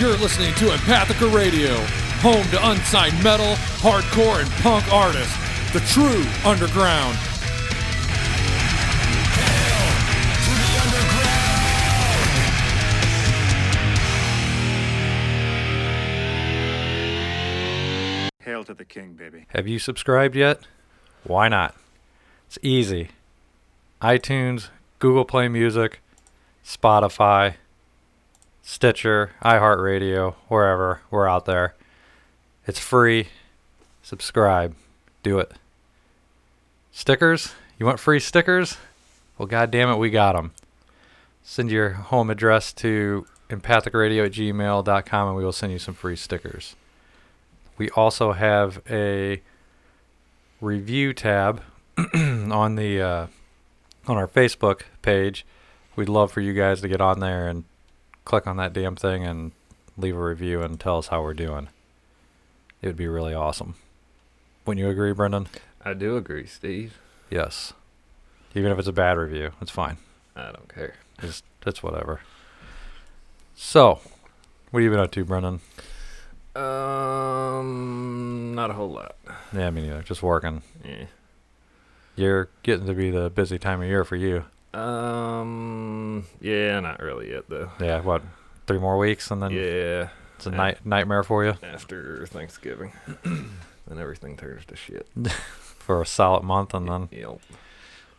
You're listening to Empathica Radio, home to unsigned metal, hardcore, and punk artists, the true underground. Hail to the king, baby. Have you subscribed yet? Why not? It's easy. iTunes, Google Play Music, Spotify, Stitcher, iHeartRadio, wherever. We're out there. It's free. Subscribe. Do it. Stickers? You want free stickers? Well, goddammit, we got them. Send your home address to empathicradio@gmail.com and we will send you some free stickers. We also have a review tab on our Facebook page. We'd love for you guys to get on there and click on that damn thing and leave a review and tell us how we're doing. It would be really awesome. Wouldn't you agree, Brendan? I do agree, Steve. Yes. Even if it's a bad review, it's fine. I don't care. It's whatever. So, what have you been up to, Brendan? Not a whole lot. Yeah, me neither. Just working. Yeah. You're getting to be the busy time of year for you. Yeah, not really yet though. Yeah, what? 3 more weeks and then yeah, it's a nightmare for you. After Thanksgiving, then everything turns to shit for a solid month, and then yep.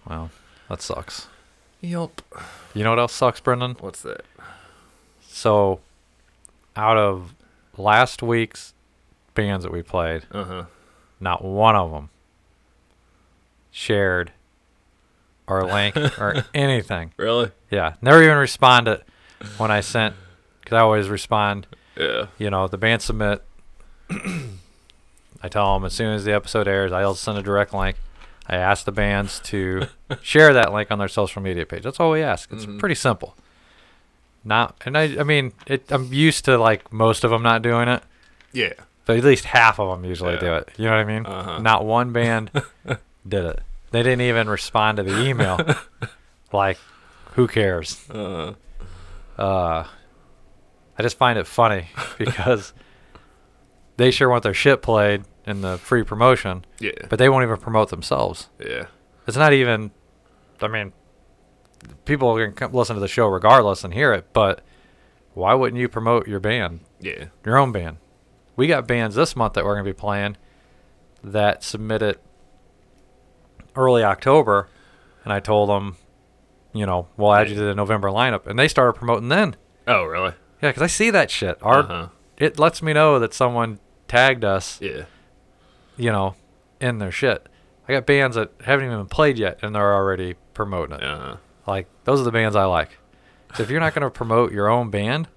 Well, that sucks. Yep. You know what else sucks, Brendan? What's that? So, out of last week's bands that we played, not one of them shared our link or anything. Really? Yeah. Never even responded when I sent, because I always respond. Yeah. You know, the band submit. I tell them as soon as the episode airs, I'll send a direct link. I ask the bands to share that link on their social media page. That's all we ask. It's pretty simple. I'm used to like most of them not doing it. Yeah. But at least half of them usually do it. You know what I mean? Not one band did it. They didn't even respond to the email. Like, who cares? I just find it funny because they sure want their shit played in the free promotion. Yeah. But they won't even promote themselves. Yeah. It's not even, people are going to listen to the show regardless and hear it, but why wouldn't you promote your band? Yeah. Your own band. We got bands this month that we're going to be playing that submitted early October, and I told them, we'll add you to the November lineup, and they started promoting then. Oh, really? Yeah, because I see that shit. It lets me know that someone tagged us, in their shit. I got bands that haven't even played yet, and they're already promoting it. Like, those are the bands I like. So if you're not going to promote your own band,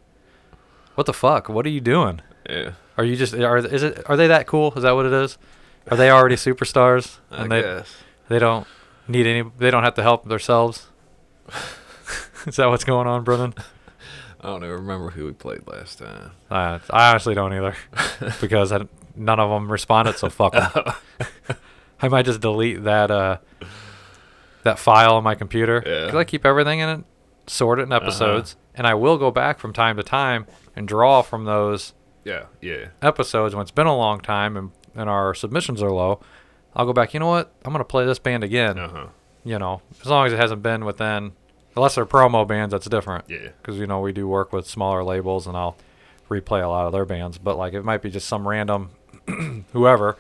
what the fuck? What are you doing? Yeah. Are you just are they that cool? Is that what it is? Are they already superstars? And I guess. They don't need they don't have to help themselves. Is that what's going on, Brennan? I don't even remember who we played last time. I honestly don't either. Because none of them responded, so fuck them. I might just delete that file on my computer, because I keep everything in it, sort it in episodes, and I will go back from time to time and draw from those episodes when it's been a long time and our submissions are low. I'll go back, you know what, I'm going to play this band again, as long as it hasn't been within, unless they're promo bands, that's different, because, we do work with smaller labels, and I'll replay a lot of their bands, but, like, it might be just some random whoever.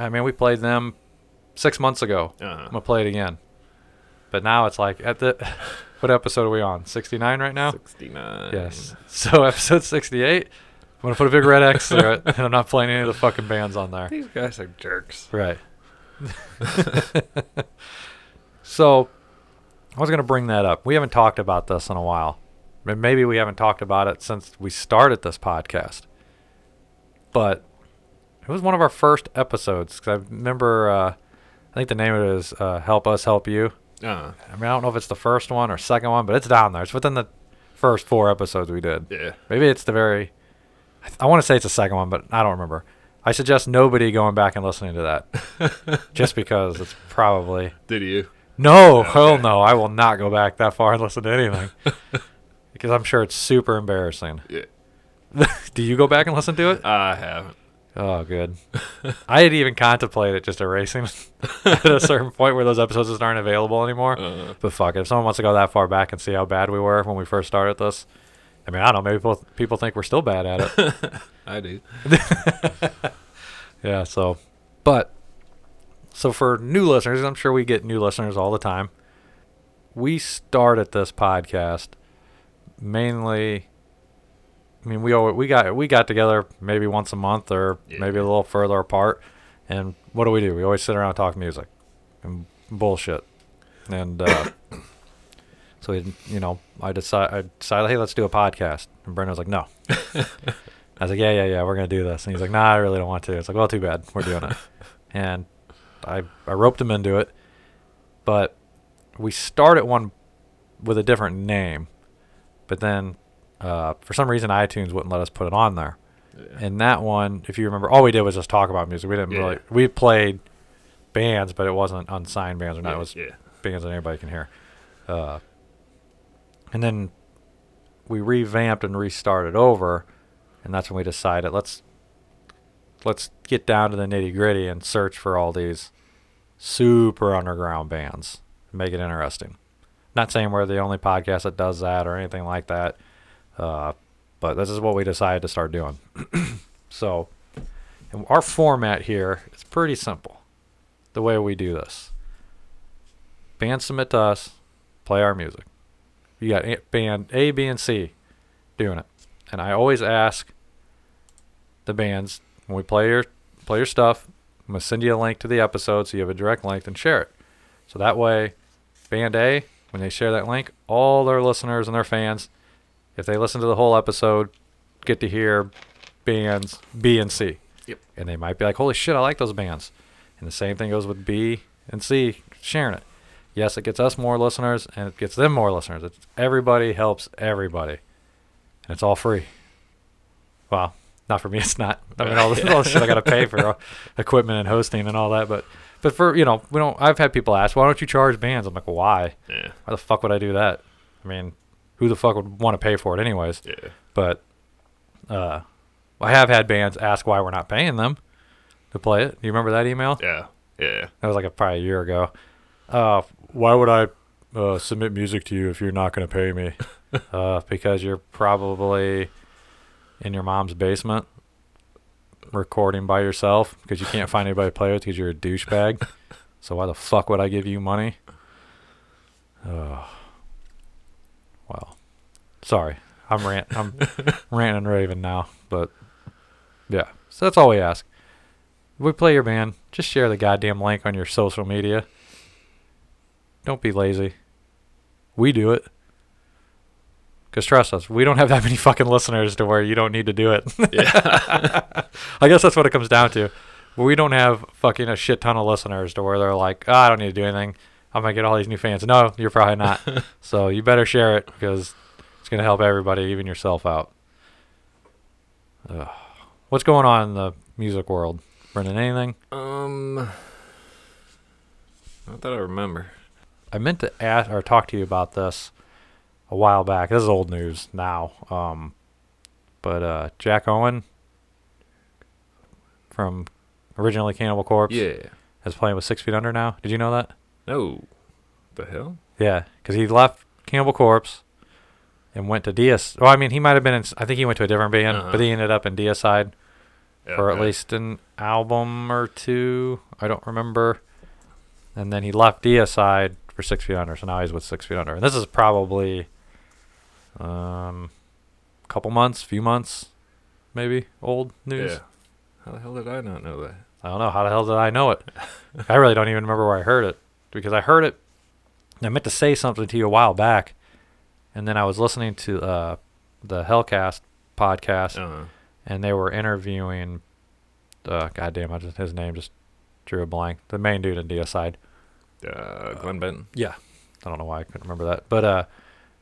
We played them 6 months ago. I'm going to play it again. But now it's like, what episode are we on? 69 right now? 69. Yes. So episode 68, I'm going to put a big red X through it, and I'm not playing any of the fucking bands on there. These guys are jerks. Right. So I was going to bring that up. We haven't talked about this in a while. Maybe we haven't talked about it since we started this podcast. But it was one of our first episodes, because I remember, I think the name of it is Help Us Help You. I don't know if it's the first one or second one, but it's down there. It's within the first 4 episodes we did. Yeah. Maybe it's the very... I want to say it's the second one, but I don't remember. I suggest nobody going back and listening to that. Just because it's probably... Did you? No. Okay. Hell no. I will not go back that far and listen to anything. Because I'm sure it's super embarrassing. Yeah. Do you go back and listen to it? I haven't. Oh, good. I had even contemplated just erasing at a certain point where those episodes just aren't available anymore. But fuck it. If someone wants to go that far back and see how bad we were when we first started this, I mean, I don't know. Maybe people think we're still bad at it. I do. Yeah, so. But, so for new listeners, I'm sure we get new listeners all the time. We started this podcast mainly... I mean, we got together maybe once a month or maybe a little further apart, and what do? We always sit around and talk music and bullshit, and so I decided, hey, let's do a podcast, and Brendan was like, no. I was like, yeah, we're gonna do this, and he's like, nah, I really don't want to. It's like, well, too bad, we're doing it, and I roped him into it, but we started one with a different name, but then. For some reason, iTunes wouldn't let us put it on there. Yeah. And that one, if you remember, all we did was just talk about music. We didn't really... We played bands, but it wasn't unsigned bands or not. It was bands that anybody can hear. And then we revamped and restarted over, and that's when we decided, let's get down to the nitty-gritty and search for all these super underground bands. Make it interesting. Not saying we're the only podcast that does that or anything like that. But this is what we decided to start doing. So our format here is pretty simple. The way we do this. Bands submit to us, play our music. You got band A, B, and C doing it. And I always ask the bands, when we play your stuff, I'm going to send you a link to the episode so you have a direct link and share it. So that way, band A, when they share that link, all their listeners and their fans, if they listen to the whole episode, get to hear bands B and C. Yep. And they might be like, holy shit, I like those bands. And the same thing goes with B and C sharing it. Yes, it gets us more listeners, and it gets them more listeners. It's everybody helps everybody. And it's all free. Well, not for me, it's not. I mean, all the shit I got to pay for equipment and hosting and all that. But for, we don't. I've had people ask, why don't you charge bands? I'm like, why? Yeah. Why the fuck would I do that? I mean... Who the fuck would want to pay for it anyways? Yeah. But I have had bands ask why we're not paying them to play it. Do you remember that email? Yeah. That was like probably a year ago. Why would I submit music to you if you're not going to pay me? Because you're probably in your mom's basement recording by yourself because you can't find anybody to play with because you're a douchebag. So why the fuck would I give you money? Well, sorry, I'm ranting and raving now, but yeah, so that's all we ask. If we play your band, just share the goddamn link on your social media. Don't be lazy. We do it. Because trust us, we don't have that many fucking listeners to where you don't need to do it. Yeah. I guess that's what it comes down to. We don't have fucking a shit ton of listeners to where they're like, I don't need to do anything. I'm going to get all these new fans. No, you're probably not. So you better share it because it's going to help everybody, even yourself out. What's going on in the music world? Brendan, anything? Not that I remember. I meant to ask or talk to you about this a while back. This is old news now. But Jack Owen from originally Cannibal Corpse is playing with 6 Feet Under now. Did you know that? No. The hell? Yeah, because he left Cannibal Corpse and went to Deicide. Well, I mean, he might have been in... I think he went to a different band, but he ended up in Deicide for at least an album or two. I don't remember. And then he left Deicide for 6 Feet Under, so now he's with 6 Feet Under. And this is probably a few months, maybe, old news. Yeah. How the hell did I not know that? I don't know. How the hell did I know it? I really don't even remember where I heard it. Because I heard it, and I meant to say something to you a while back, and then I was listening to the Hellcast podcast, and they were interviewing, goddamn, his name just drew a blank, the main dude in Deicide. Glenn Benton? Yeah. I don't know why I couldn't remember that. But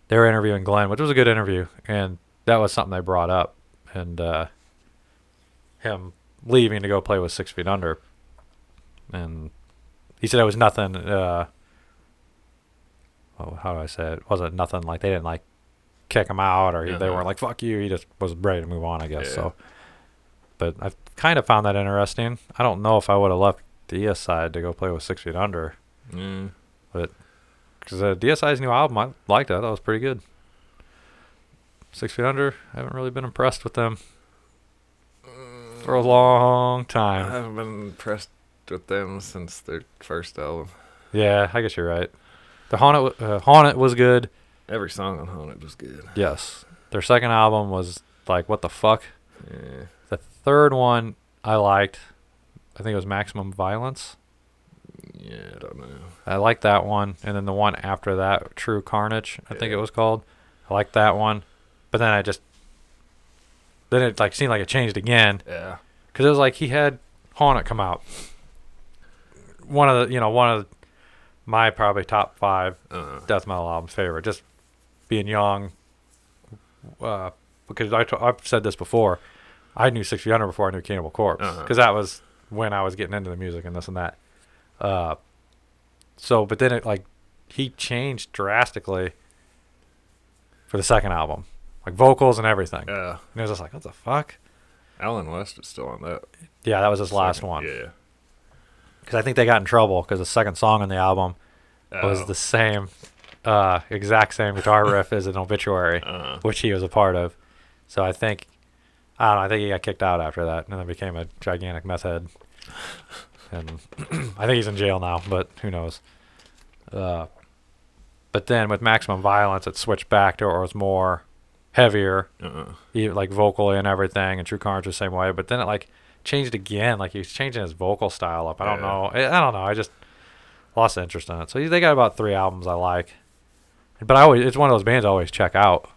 they were interviewing Glenn, which was a good interview, and that was something they brought up, and him leaving to go play with 6 Feet Under, and... He said it was nothing, how do I say it? It wasn't nothing like they didn't like kick him out, or they were like, fuck you. He just was ready to move on, I guess. Yeah. So, but I've kind of found that interesting. I don't know if I would have left Deicide to go play with 6 Feet Under. Mm. But because Deicide's new album, I liked that. That was pretty good. 6 Feet Under, I haven't really been impressed with them for a long time. I haven't been impressed with them since their first album. Yeah, I guess you're right. The Haunted was good. Every song on Haunted was good. Yes. Their second album was like, what the fuck? Yeah. The third one I liked. I think it was Maximum Violence. Yeah, I don't know. I liked that one. And then the one after that, True Carnage, I think it was called. I liked that one. But then I just... Then it like seemed like it changed again. Yeah. Because it was like he had Haunted come out. One of my probably top 5 death metal album favorite. Just being young, because I've said this before. I knew 6 Feet Under before I knew Cannibal Corpse, because that was when I was getting into the music and this and that. But then it like he changed drastically for the second album, like vocals and everything. Yeah, and it was just like, what the fuck? Alan West is still on that. Yeah, that was his second, last one. Yeah. Because I think they got in trouble because the second song on the album was the same, exact same guitar riff as an Obituary, which he was a part of. So I think he got kicked out after that, and then became a gigantic meth head. And I think he's in jail now, but who knows. But then with Maximum Violence, it switched back to, or it was more heavier, like vocally and everything, and True Carnage the same way. But then it like... changed again, like he was changing his vocal style up. I don't know. I just lost interest in it. So they got about three albums I like, but it's one of those bands I always check out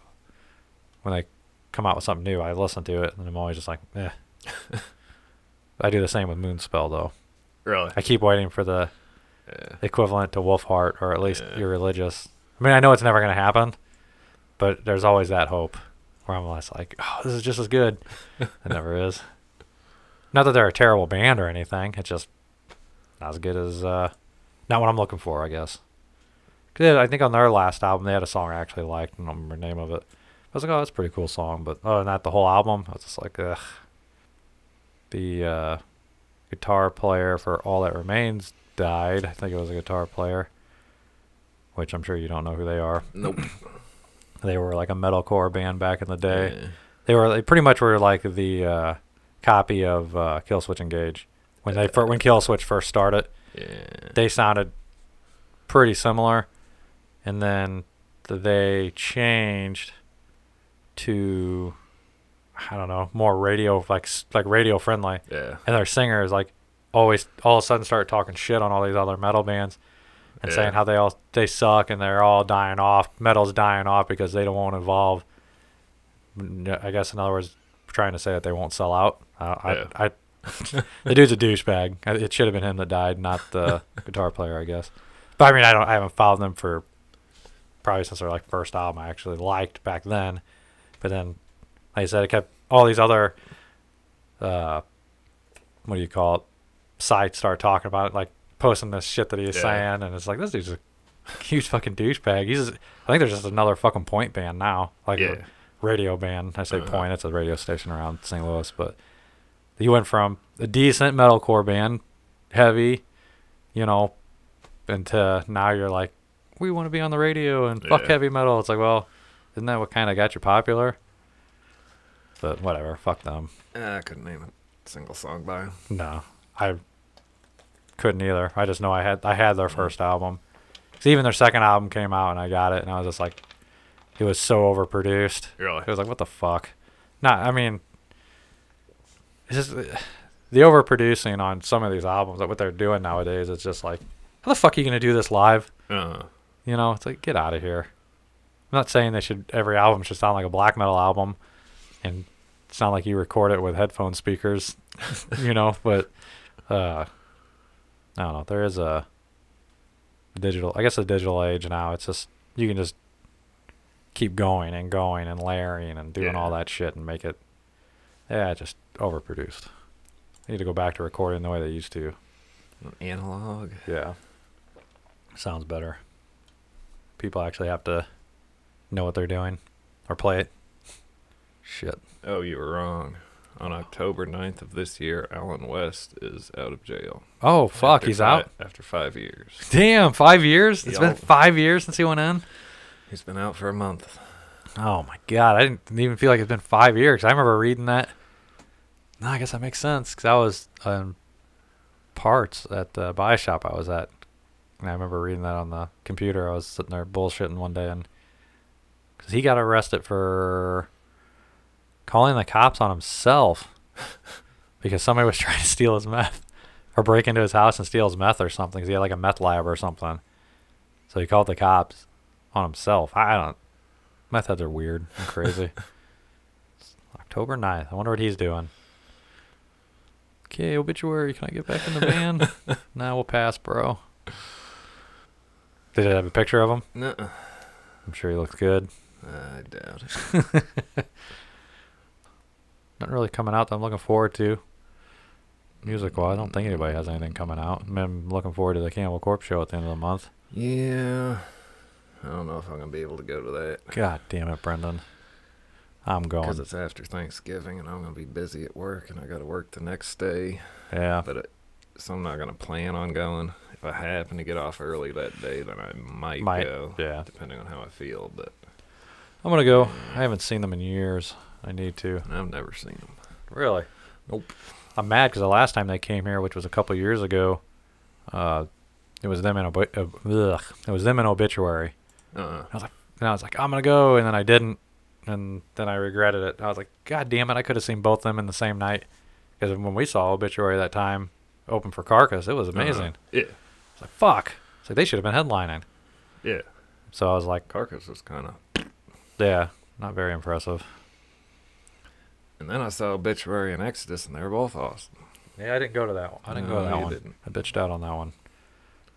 when they come out with something new. I listen to it and I'm always just like, eh. I do the same with Moonspell though. Really, I keep waiting for the equivalent to Wolfheart, or at least Irreligious. I mean, I know it's never gonna happen, but there's always that hope where I'm less like, oh, this is just as good. It never is. Not that they're a terrible band or anything. It's just not as good as... not what I'm looking for, I guess. Cause I think on their last album, they had a song I actually liked. I don't remember the name of it. I was like, oh, that's a pretty cool song. But other than that, the whole album, I was just like, ugh. The guitar player for All That Remains died. I think it was a guitar player, which I'm sure you don't know who they are. Nope. They were like a metalcore band back in the day. Yeah. They pretty much were like the... copy of Killswitch Engage when Killswitch first started. Yeah. They sounded pretty similar, and then they changed to, I don't know, more radio, like radio friendly. Yeah. And their singer is like always all of a sudden started talking shit on all these other metal bands and saying how they suck and they're all dying off. Metal's dying off because they don't want to evolve. I guess in other words, trying to say that they won't sell out. The dude's a douchebag. It should have been him that died, not the guitar player, I guess. But I mean, I haven't followed them for probably since their like first album I actually liked back then. But then, like I said, it kept all these other sites start talking about it, like posting this shit that he was saying, and it's like, this dude's a huge fucking douchebag. I think there's just another fucking point band now. Like. Yeah. Radio band. I say point. It's a radio station around St. Louis, but he went from a decent metalcore band, heavy, into now you're like, we want to be on the radio and fuck heavy metal. It's like, well, isn't that what kind of got you popular? But whatever, fuck them. I couldn't name a single song by him. No, I couldn't either. I just know I had their first album. Because even their second album came out and I got it and I was just like, it was so overproduced. Really? It was like, what the fuck? I mean, it's just the overproducing on some of these albums, like what they're doing nowadays, it's just like, how the fuck are you going to do this live? It's like, get out of here. I'm not saying every album should sound like a black metal album and sound like you record it with headphone speakers, but I don't know. There is a digital, I guess a digital age now. It's just, you can just keep going and layering and doing all that shit and make it just overproduced. I need to go back to recording the way they used to. Analog. Yeah. Sounds better. People actually have to know what they're doing. Or play it. Shit. Oh, you were wrong. On October 9th of this year, Alan West is out of jail. Oh, fuck, he's out? After 5 years. Damn, 5 years? It's been 5 years since he went in? He's been out for a month. Oh, my God. I didn't even feel like it's been 5 years. I remember reading that. No, I guess that makes sense, because I was in parts at the buy shop I was at. And I remember reading that on the computer. I was sitting there bullshitting one day, and because he got arrested for calling the cops on himself because somebody was trying to steal his meth or break into his house and steal his meth or something, because he had like a meth lab or something. So he called the cops on himself. Meth heads are weird and crazy. It's October 9th. I wonder what he's doing. Okay, Obituary, can I get back in the band? Nah, we'll pass, bro. Did it have a picture of him? Nuh-uh. I'm sure he looks good. I doubt it. Nothing really coming out that I'm looking forward to. Musical, I don't think anybody has anything coming out. I mean, I'm looking forward to the Cannibal Corpse show at the end of the month. Yeah. I don't know if I'm going to be able to go to that. God damn it, Brendan. I'm going. Because it's after Thanksgiving, and I'm going to be busy at work, and I got to work the next day. Yeah. But so I'm not going to plan on going. If I happen to get off early that day, then I might go. Yeah. Depending on how I feel. But I'm going to go. I haven't seen them in years. I need to. I've never seen them. Really? Nope. I'm mad because the last time they came here, which was a couple years ago, it was them in Obituary. Uh-uh. I was like, I'm gonna go, and then I didn't, and then I regretted it. I was like, God damn it! I could have seen both of them in the same night, because when we saw Obituary that time, open for Carcass, it was amazing. Uh-huh. Yeah. I was like, fuck. It's like they should have been headlining. Yeah. So I was like, Carcass was kind of. Yeah, not very impressive. And then I saw Obituary and Exodus, and they were both awesome. Yeah, I didn't go to that one. I bitched out on that one.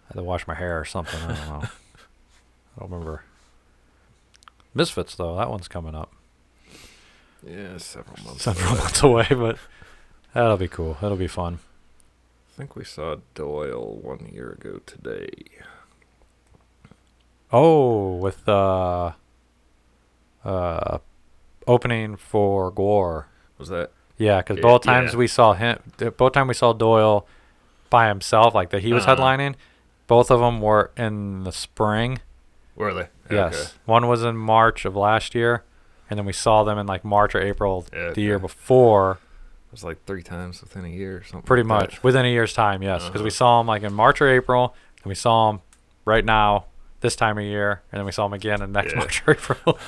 I had to wash my hair or something. I don't know. I don't remember. Misfits, though, that one's coming up. Yeah, several months away, but that'll be cool. That'll be fun. I think we saw Doyle 1 year ago today. Oh, with opening for Gore. Was that? Yeah, because both times we saw Doyle by himself, like that he was headlining, both of them were in the spring. Were they? Yes. Okay. One was in March of last year, and then we saw them in like March or April the year before. It was like three times within a year or something. Pretty much. That. Within a year's time, yes. Because we saw them like in March or April, and we saw them right now, this time of year, and then we saw them again in next March or April.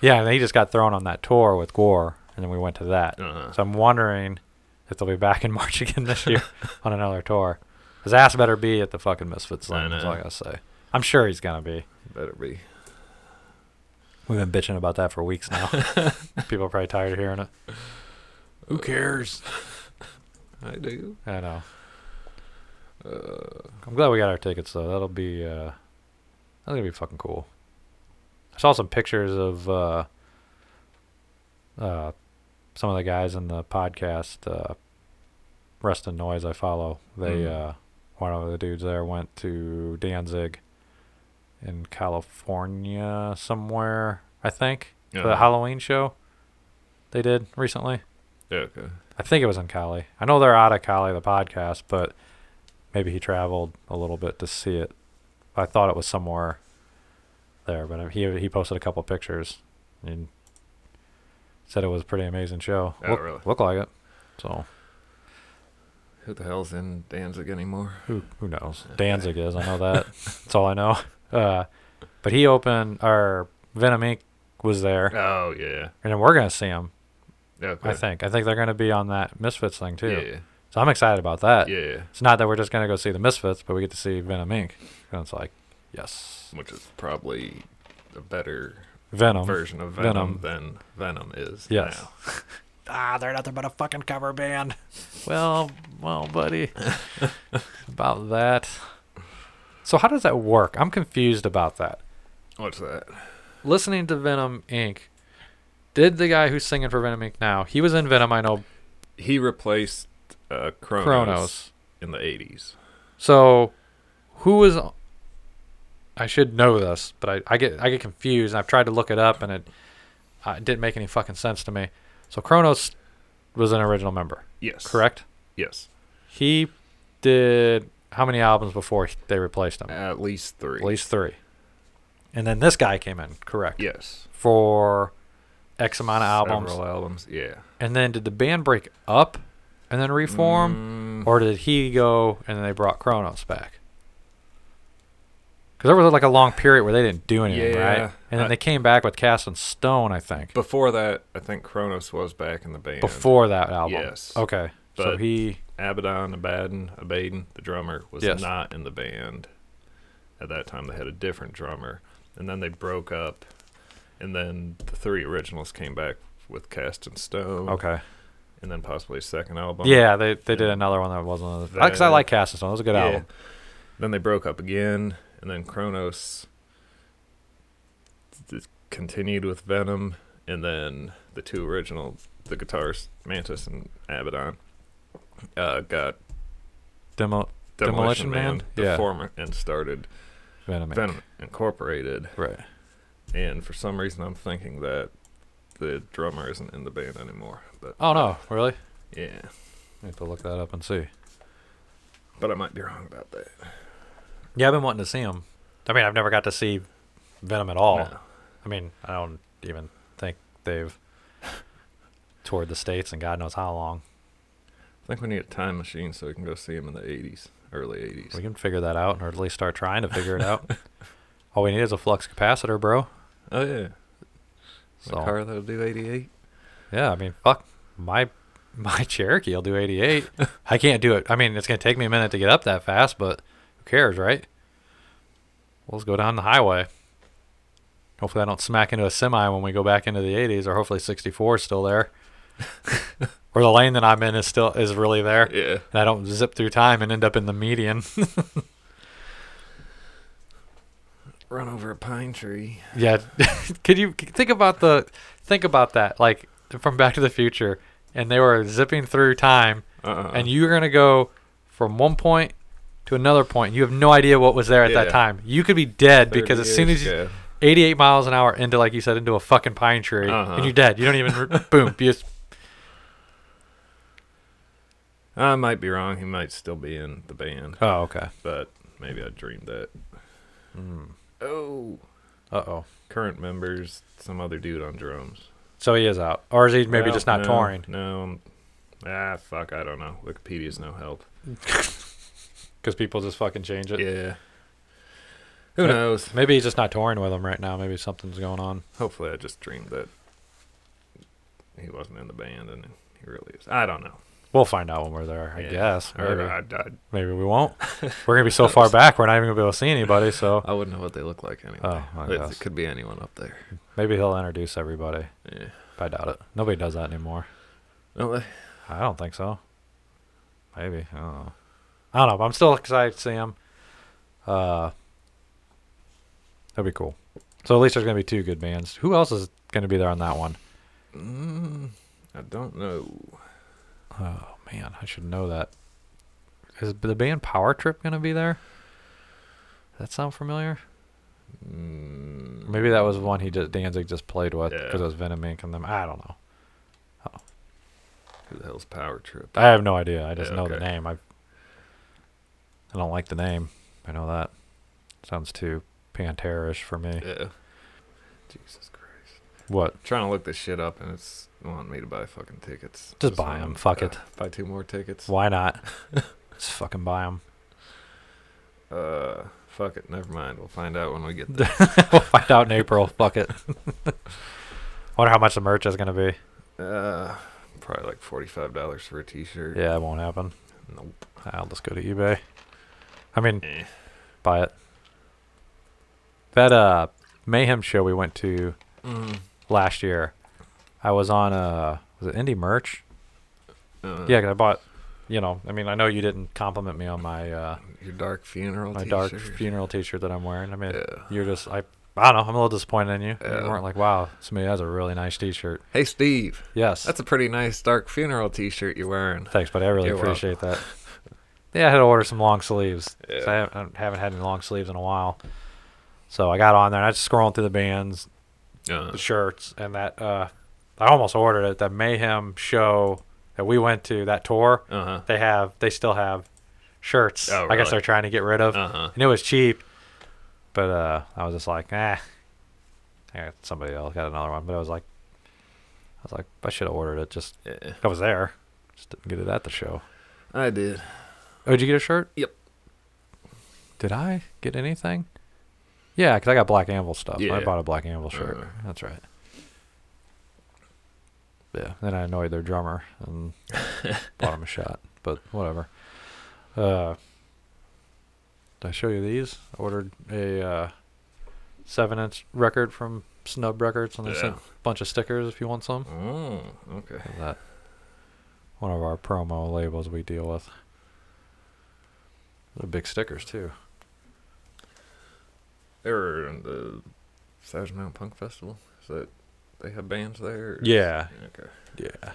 Yeah, and he just got thrown on that tour with Gore, and then we went to that. Uh-huh. So I'm wondering if they'll be back in March again this year on another tour. His ass better be at the fucking Misfits line, is all I gotta say. I'm sure he's gonna be. Better be. We've been bitching about that for weeks now. People are probably tired of hearing it. Who cares? I do. I know. I'm glad we got our tickets, though. That's gonna be fucking cool. I saw some pictures of some of the guys in the podcast, Rest in Noise I follow. One of the dudes there went to Danzig in California somewhere, I think, for the Halloween show they did recently. Yeah, okay. I think it was in Cali. I know they're out of Cali, the podcast, but maybe he traveled a little bit to see it. I thought it was somewhere there, but he posted a couple pictures and said it was a pretty amazing show. Oh, really? Looked like it. So who the hell's in Danzig anymore? Who knows? Okay. Danzig is, I know that. That's all I know. But he opened, or Venom Inc. was there. Oh yeah. And then we're gonna see him. Okay. I think they're gonna be on that Misfits thing too. Yeah. So I'm excited about that. Yeah. It's not that we're just gonna go see the Misfits, but we get to see Venom Inc. And it's like, yes. Which is probably a better version of Venom than Venom is now. They're nothing but a fucking cover band. Well, buddy. About that. So how does that work? I'm confused about that. What's that? Listening to Venom Inc., did the guy who's singing for Venom Inc. now, he was in Venom, I know. He replaced Cronos in the 80s. So who was I should know this, but I get confused, and I've tried to look it up, and it didn't make any fucking sense to me. So Cronos was an original member. Yes. Correct? Yes. He did how many albums before they replaced him? At least three. At least three. And then this guy came in, correct? Yes. For X amount of albums. Several albums, yeah. And then did the band break up and then reform? Or did he go and then they brought Cronos back? Because there was like a long period where they didn't do anything, right? And then they came back with Cast and Stone, I think. Before that, I think Cronos was back in the band. Before that album? Yes. Okay. But so he... Abaddon, the drummer, was not in the band. At that time, they had a different drummer. And then they broke up. And then the three originals came back with Cast and Stone. Okay. And then possibly a second album. Yeah, they did another one that wasn't... Because I like Cast and Stone. It was a good album. Then they broke up again. And then Cronos continued with Venom, and then the two original, the guitarists, Mantis and Abaddon, got Demolition Man, the former, and started Venom Incorporated. Right. And for some reason, I'm thinking that the drummer isn't in the band anymore. But oh no, really? Yeah. I have to look that up and see. But I might be wrong about that. Yeah, I've been wanting to see him. I mean, I've never got to see Venom at all. No. I mean, I don't even think they've toured the States in God knows how long. I think we need a time machine so we can go see him in the 80s, early 80s. We can figure that out, or at least start trying to figure it out. All we need is a flux capacitor, bro. Oh, yeah. A car that'll do 88. Yeah, I mean, fuck. My Cherokee will do 88. I can't do it. I mean, it's going to take me a minute to get up that fast, but... cares, right? Well, let's go down the highway. Hopefully I don't smack into a semi when we go back into the 80s, or hopefully 64 is still there. Or the lane that I'm in is really there. Yeah. And I don't zip through time and end up in the median. Run over a pine tree. Yeah. Could you think about that, like from Back to the Future, and they were zipping through time and you're gonna go from one point to another point. You have no idea what was there at that time. You could be dead because as soon as you 88 miles an hour into, like you said, into a fucking pine tree, and you're dead. You don't even boom. You just... I might be wrong. He might still be in the band. Oh, okay. But maybe I dreamed that. Mm. Oh. Uh-oh. Current members, some other dude on drums. So he is out. Or is he maybe just not touring? No. Fuck. I don't know. Wikipedia's no help. Because people just fucking change it. Yeah. Who knows? Maybe he's just not touring with them right now. Maybe something's going on. Hopefully I just dreamed that he wasn't in the band and he really is. I don't know. We'll find out when we're there, I guess. Maybe. Maybe we won't. We're going to be so far back, we're not even going to be able to see anybody. So I wouldn't know what they look like anyway. It could be anyone up there. Maybe he'll introduce everybody. Yeah. I doubt it. Nobody does that anymore. Don't they? I don't think so. Maybe. I don't know. I don't know, but I'm still excited to see him. That'd be cool. So at least there's going to be two good bands. Who else is going to be there on that one? I don't know. Oh, man, I should know that. Is the band Power Trip going to be there? Does that sound familiar? Maybe that was one Danzig just played with because it was Venom Inc. and them. I don't know. Oh. Who the hell's Power Trip? I have no idea. I just know the name. I don't like the name. I know that. Sounds too Pantera-ish for me. Yeah. Jesus Christ. What? I'm trying to look this shit up, and it's wanting me to buy fucking tickets. Just buy them. Fuck it. Buy two more tickets. Why not? Just fucking buy them. Fuck it. Never mind. We'll find out when we get there. We'll find out in April. Fuck it. I wonder how much the merch is going to be. Probably like $45 for a t-shirt. Yeah, it won't happen. Nope. I'll just go to eBay. I mean, buy it. That Mayhem show we went to last year, I was on, was it Indie Merch? Yeah, because I bought, I know you didn't compliment me on my... your Dark Funeral t-shirt. My Dark Funeral t-shirt that I'm wearing. I mean, you're just, I don't know, I'm a little disappointed in you. Yeah. You weren't like, wow, somebody has a really nice t-shirt. Hey, Steve. Yes. That's a pretty nice Dark Funeral t-shirt you're wearing. Thanks, buddy. I really appreciate that. Yeah, I had to order some long sleeves. Yeah. So I haven't had any long sleeves in a while. So I got on there and I was scrolling through the bands, the shirts, and that I almost ordered it. That Mayhem show that we went to, that tour, they still have shirts. Oh, really? I guess they're trying to get rid of. And it was cheap, but I was just like, somebody else got another one. But I was like, I should have ordered it. Just I was there, just didn't get it at the show. I did. Oh, did you get a shirt? Yep. Did I get anything? Yeah, because I got Black Anvil stuff. Yeah. I bought a Black Anvil shirt. That's right. Yeah. Then I annoyed their drummer and bought him a shot. But whatever. Did I show you these? I ordered a 7-inch record from Snub Records, and they sent a bunch of stickers if you want some. Oh, okay. That one of our promo labels we deal with. They're big stickers too. They were in the Savage Mountain Punk Festival. Is that they have bands there? Yeah. Okay. Yeah.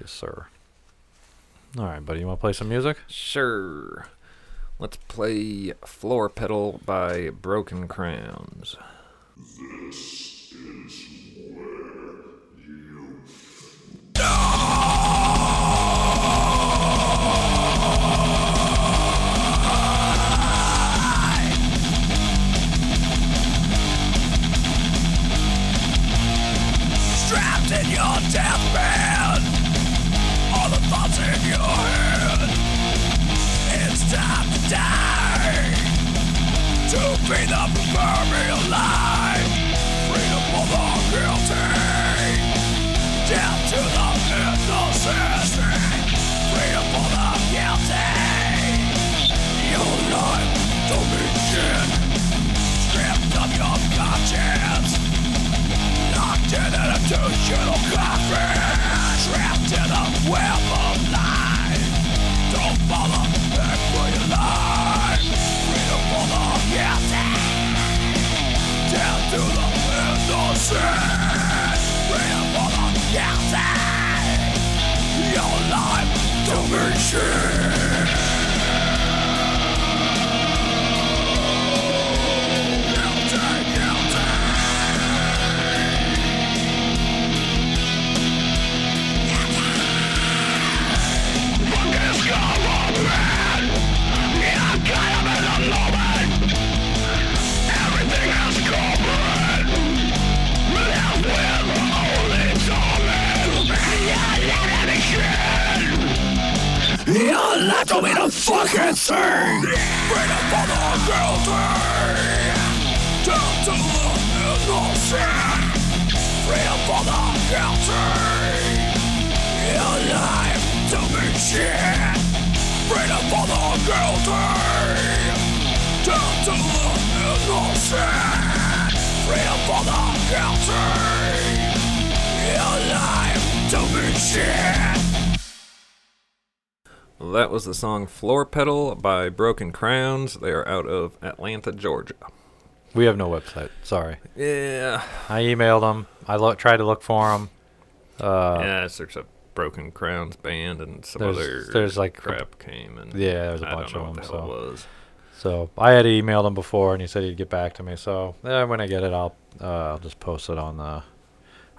Yes, sir. All right, buddy. You want to play some music? Sure. Let's play Floor Pedal by Broken Crowns. This is where you strapped in your deathbed, all the thoughts in your head. It's time to die, to be the proverbial lie. Freedom for the guilty, death to the innocent. Freedom for the guilty, your life to be shit. Stripped of your conscience, locked in an institutional coffin, trapped in a web of lies. Don't follow back for your life. Freedom for the guilty, death to the innocent. Freedom for the guilty, your life to be shit. Your life don't mean a fucking thing. Freedom for the guilty, death to the innocent. Freedom for the guilty, your life to be shit. Freedom for the guilty, death to the innocent. Freedom for the guilty, your life to be shit. That was the song Floor Pedal by Broken Crowns. They are out of Atlanta, Georgia. We have no website. Sorry. Yeah. I emailed them. I tried to look for them. There's a Broken Crowns band and some other crap came. And yeah, there's a bunch of them. So I had emailed him before, and he said he'd get back to me. So when I get it, I'll just post it on our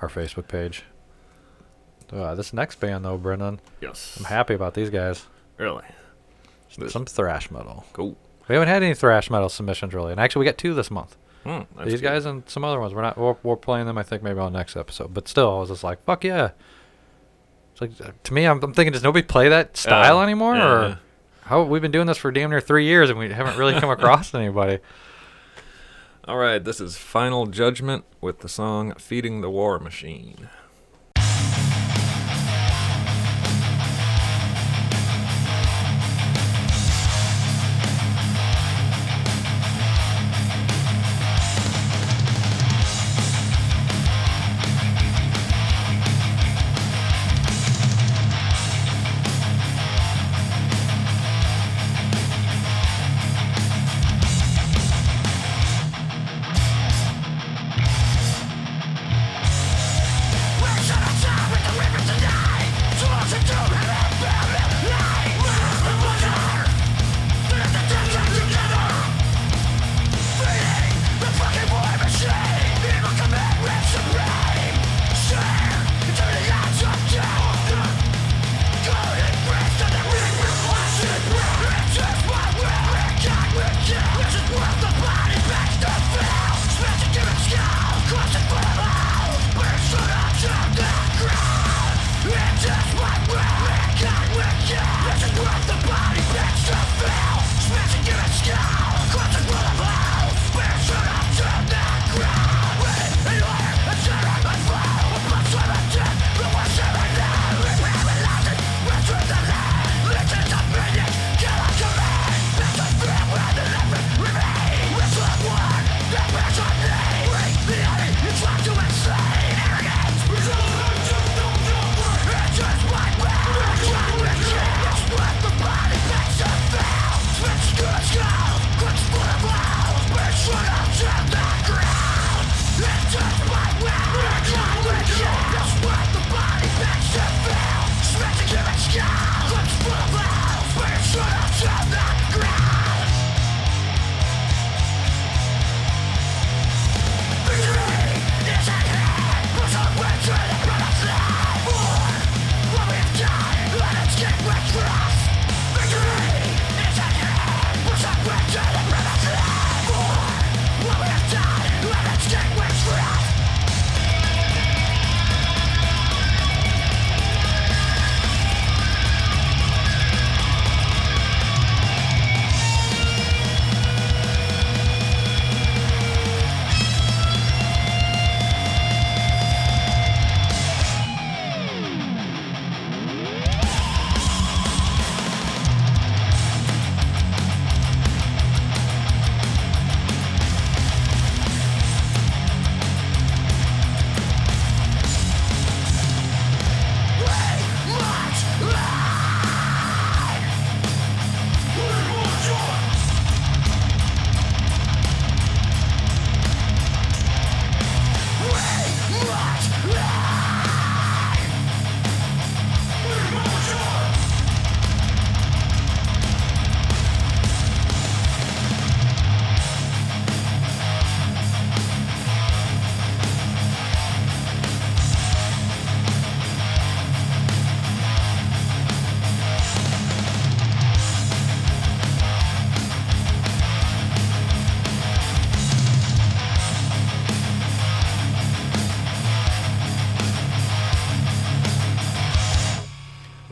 Facebook page. This next band, though, Brendan. Yes. I'm happy about these guys. Really? Some thrash metal. Cool. We haven't had any thrash metal submissions, really. And actually, we got two this month. These guys and some other ones. We're playing them, I think, maybe on the next episode. But still, I was just like, fuck yeah. It's like, to me, I'm thinking, does nobody play that style anymore? Yeah. Or we've been doing this for damn near 3 years, and we haven't really come across anybody. All right. This is Final Judgment with the song Feeding the War Machine.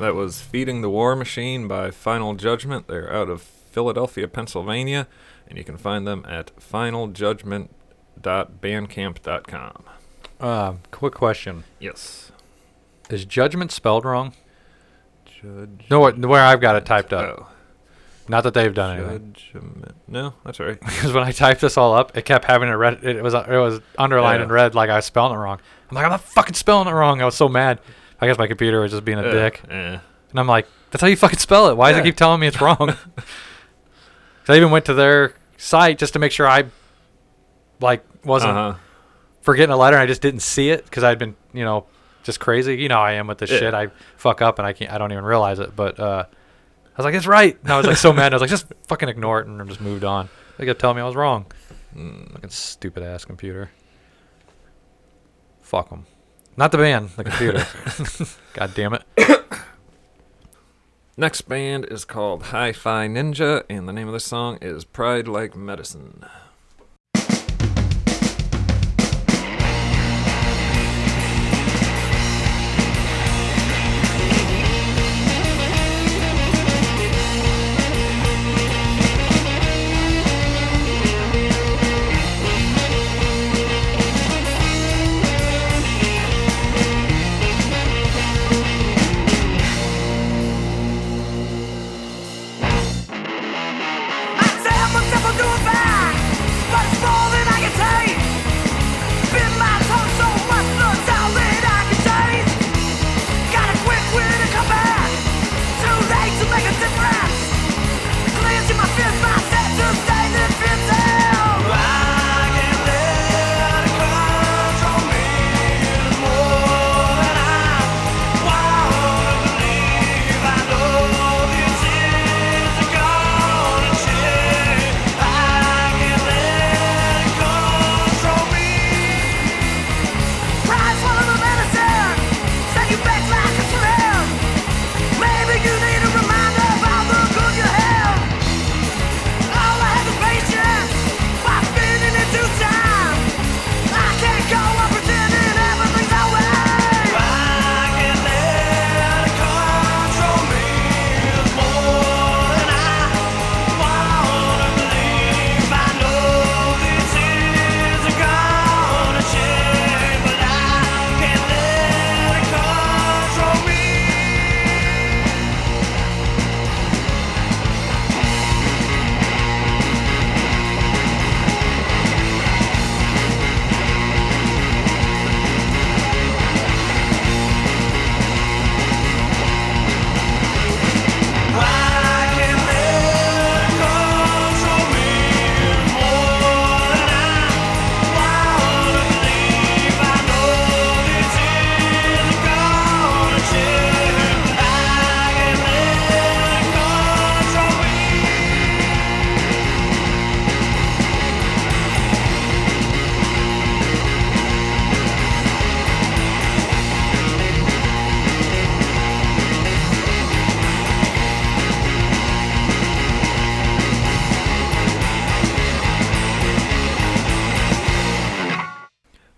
That was Feeding the War Machine by Final Judgment. They're out of Philadelphia, Pennsylvania, and you can find them at finaljudgment.bandcamp.com. Quick question. Yes. Is judgment spelled wrong? No, where I've got it typed up. Oh. Not that they've done anything. Judgment. No, that's right. Because when I typed this all up, it kept having it red. It was underlined in red, like I was spelling it wrong. I'm like, I'm not fucking spelling it wrong. I was so mad. I guess my computer was just being a dick. And I'm like, that's how you fucking spell it. Why does it keep telling me it's wrong? So I even went to their site just to make sure I, like, wasn't forgetting a letter. And I just didn't see it because I'd been, you know, just crazy. You know, I am with this shit. I fuck up and I don't even realize it. But I was like, it's right. And I was like so mad. I was like, just fucking ignore it, and I just moved on. They kept telling me I was wrong. Fucking stupid ass computer. Fuck them. Not the band, the computer. God damn it. Next band is called Hi-Fi Ninja, and the name of this song is Pride Like Medicine.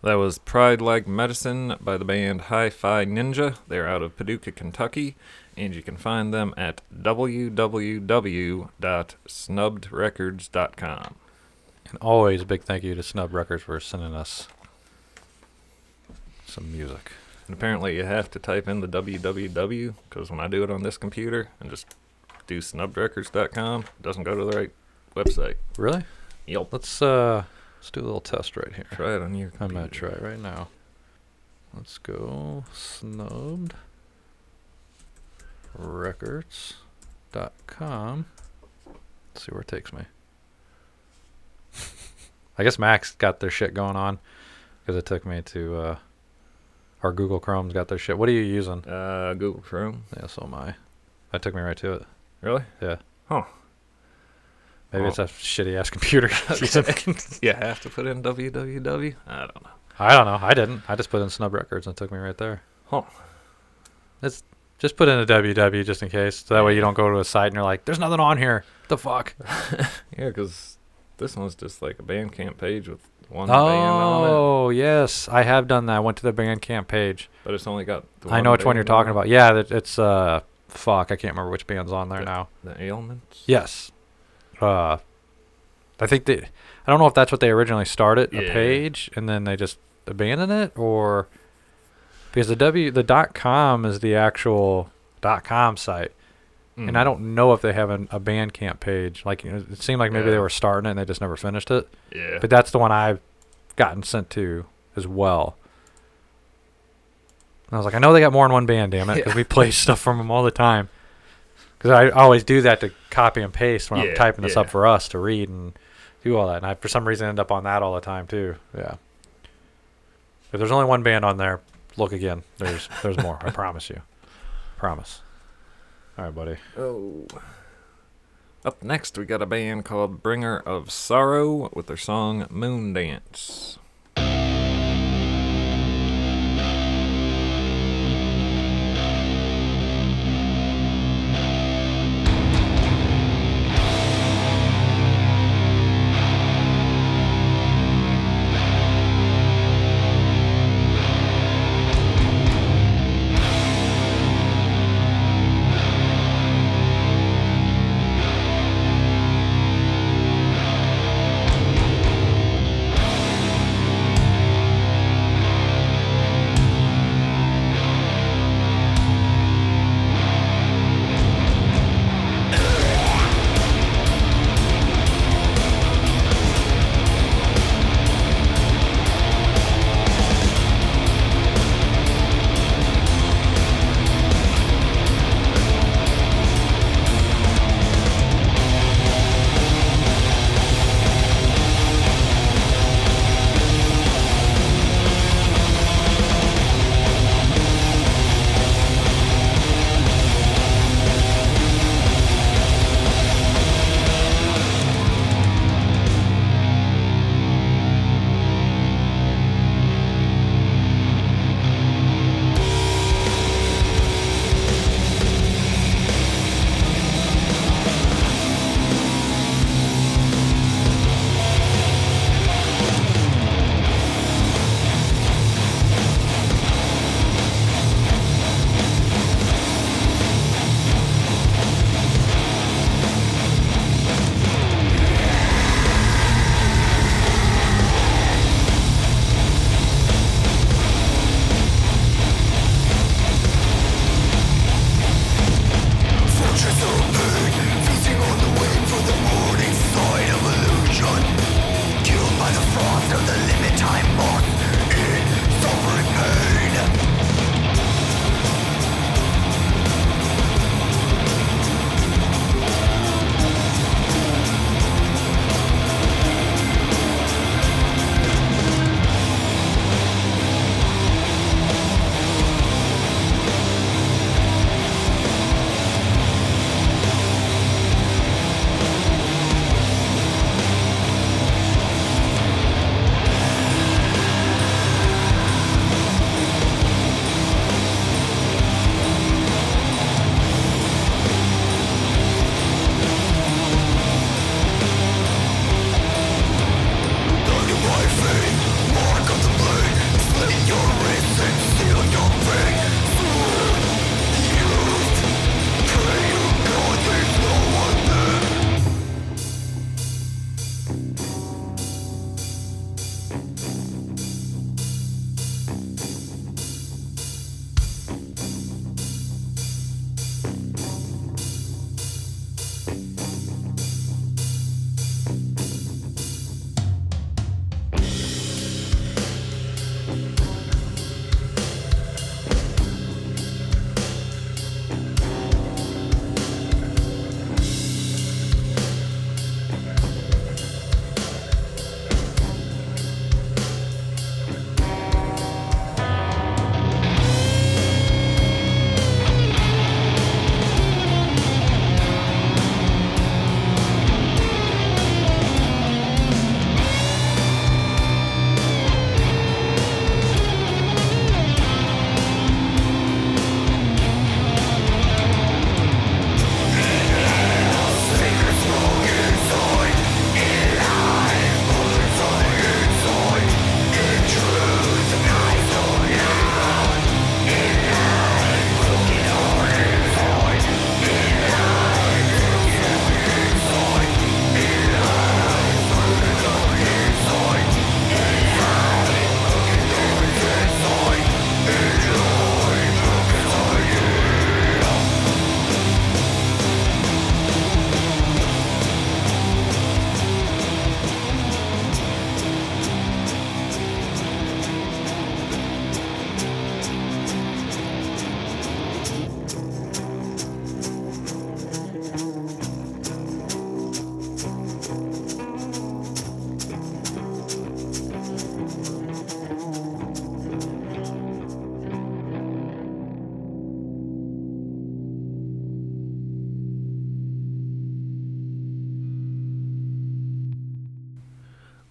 That was Pride Like Medicine by the band Hi-Fi Ninja. They're out of Paducah, Kentucky, and you can find them at www.snubbedrecords.com. And always a big thank you to Snub Records for sending us some music. And apparently you have to type in the www, because when I do it on this computer and just do snubbedrecords.com, it doesn't go to the right website. Really? Yep. Let's do a little test right here. Try it on your computer. I'm going to try it right now. Let's go snubbedrecords.com. Let's see where it takes me. I guess Mac's got their shit going on because it took me to our Google Chrome's got their shit. What are you using? Google Chrome. Yeah, so am I. That took me right to it. Really? Yeah. Huh. Maybe it's a shitty-ass computer. You have to put in www? I don't know. I didn't. I just put in Snub Records, and it took me right there. Huh. It's, just put in a www just in case. So that way you don't go to a site and you're like, there's nothing on here. What the fuck? Yeah, because this one's just like a Bandcamp page with one band on it. Oh, yes. I have done that. I went to the Bandcamp page. But it's only got the one I know which one you're talking about. Yeah, it's fuck, I can't remember which band's on there now. The Ailments? Yes. I think they, I don't know if that's what they originally started, a page, and then they just abandoned it, or because the .com is the actual .com site. Mm. And I don't know if they have a Bandcamp page. Like, it seemed like maybe they were starting it and they just never finished it. Yeah. But that's the one I've gotten sent to as well. And I was like, I know they got more than one band, damn it, because we play stuff from them all the time. Because I always do that to copy and paste when I'm typing this up for us to read and do all that. And I, for some reason, end up on that all the time, too. Yeah. If there's only one band on there, look again. There's more. I promise you. Promise. All right, buddy. Oh. Up next, we got a band called Bringer of Sorrow with their song Moon Dance.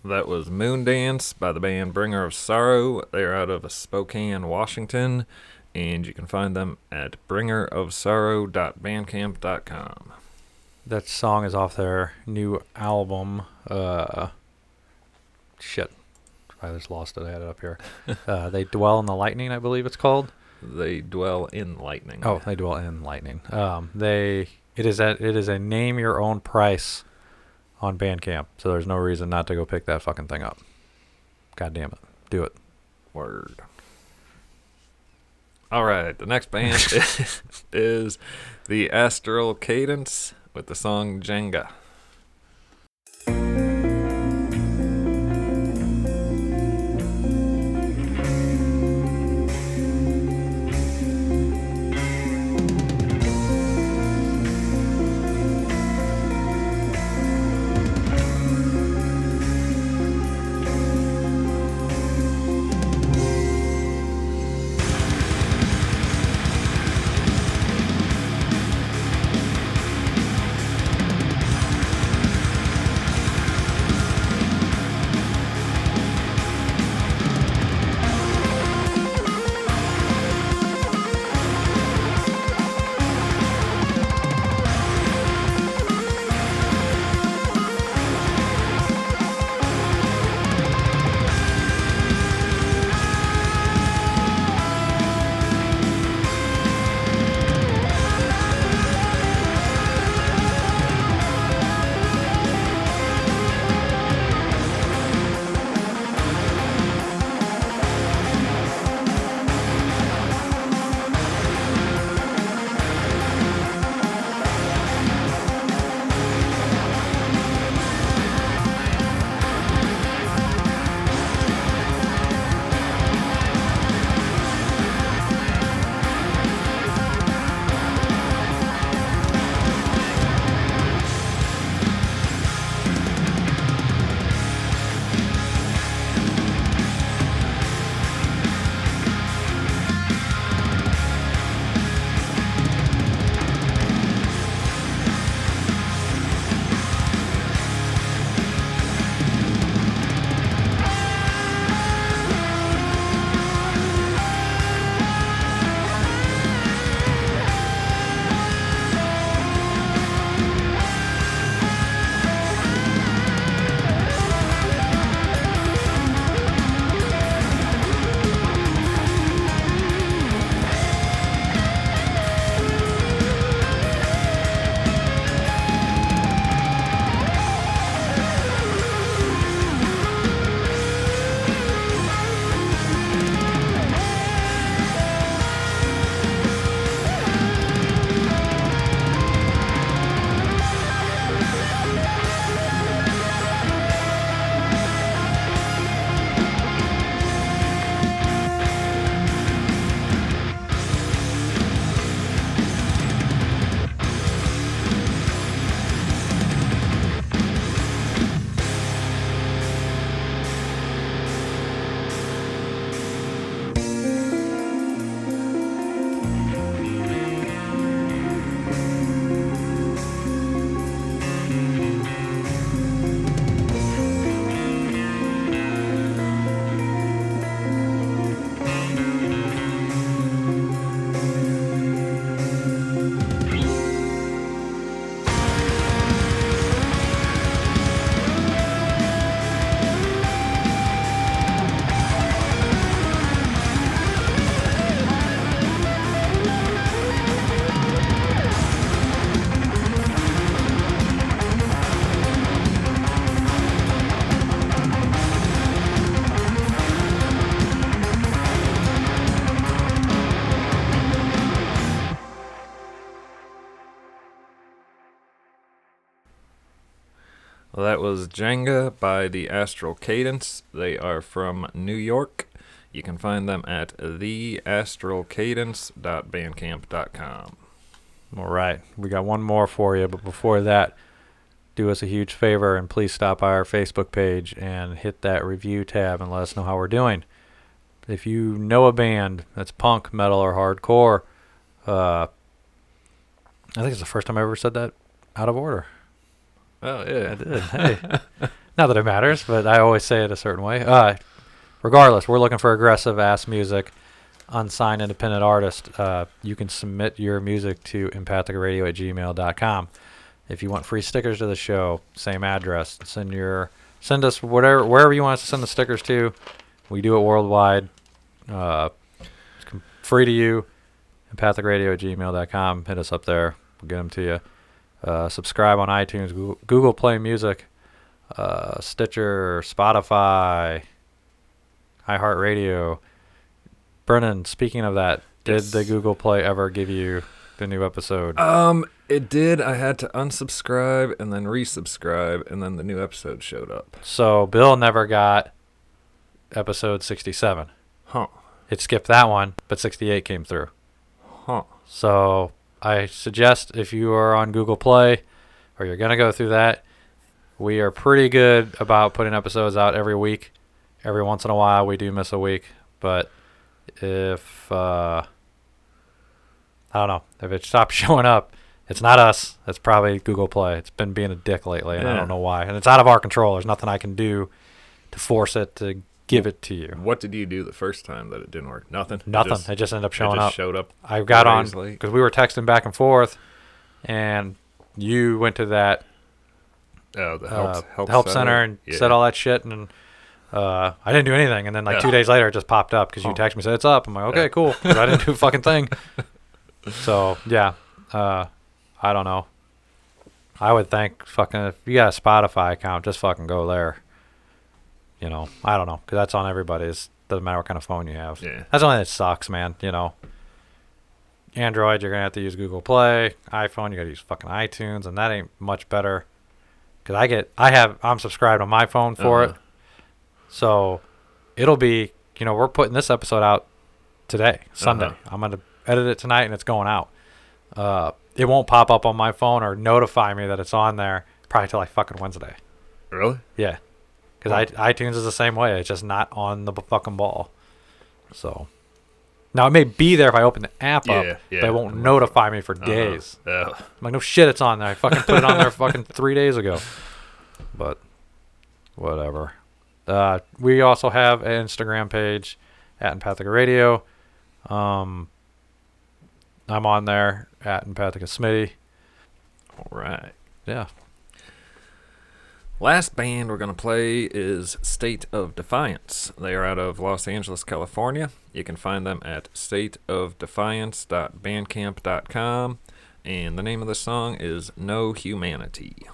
That was Moondance by the band Bringer of Sorrow. They're out of Spokane, Washington, and you can find them at bringerofsorrow.bandcamp.com. That song is off their new album. Shit. I just lost it. I had it up here. They Dwell in the Lightning, I believe it's called. They Dwell in Lightning. Oh, They Dwell in Lightning. It is a name your own price on Bandcamp, so there's no reason not to go pick that fucking thing up. God damn it. Do it. Word. All right, the next band is the Astral Cadence with the song Jenga. That was Jenga by the Astral Cadence. They are from New York. You can find them at theastralcadence.bandcamp.com. All right. We got one more for you, but before that, do us a huge favor and please stop by our Facebook page and hit that review tab and let us know how we're doing. If you know a band that's punk, metal, or hardcore, I think it's the first time I ever said that out of order. Oh, yeah. I did. Hey. Not that it matters, but I always say it a certain way. Regardless, we're looking for aggressive-ass music, unsigned independent artist. You can submit your music to empathicradio@gmail.com. If you want free stickers to the show, same address. Send us wherever you want us to send the stickers to. We do it worldwide. It's free to you. empathicradio@gmail.com. Hit us up there. We'll get them to you. Subscribe on iTunes, Google Play Music, Stitcher, Spotify, iHeartRadio. Brennan, speaking of that, did the Google Play ever give you the new episode? It did. I had to unsubscribe and then resubscribe, and then the new episode showed up. So Bill never got episode 67. Huh. It skipped that one, but 68 came through. Huh. So I suggest if you are on Google Play or you're going to go through that, we are pretty good about putting episodes out every week. Every once in a while we do miss a week, but if I don't know, if it stops showing up, it's not us. It's probably Google Play. It's been being a dick lately, and I don't know why. And it's out of our control. There's nothing I can do to force it to give it to you. What did you do the first time that it didn't work? Nothing. It just ended up showing up. It just showed up. I got on because we were texting back and forth, and you went to that the help center and said all that shit, and I didn't do anything. And then 2 days later, it just popped up because you texted me, said it's up. I'm like, okay, cool. But I didn't do a fucking thing. So yeah, I don't know. I would think fucking if you got a Spotify account, just fucking go there. You know, I don't know, because that's on everybody's. Doesn't matter what kind of phone you have. Yeah. That's the only thing that sucks, man. You know, Android, you're going to have to use Google Play. iPhone, you got to use fucking iTunes, and that ain't much better. Because I'm subscribed on my phone for it. So it'll be, you know, we're putting this episode out today, Sunday. I'm going to edit it tonight, and it's going out. It won't pop up on my phone or notify me that it's on there probably till like fucking Wednesday. Really? Yeah. Because iTunes is the same way. It's just not on the fucking ball. So now it may be there if I open the app up, but it won't notify me for days. I'm like, no shit, it's on there. I fucking put it on there fucking 3 days ago. But whatever. We also have an Instagram page at Empathica Radio. I'm on there at Empathica Smitty. All right. Yeah. Last band we're going to play is State of Defiance. They are out of Los Angeles, California. You can find them at stateofdefiance.bandcamp.com. And the name of the song is No Humanity.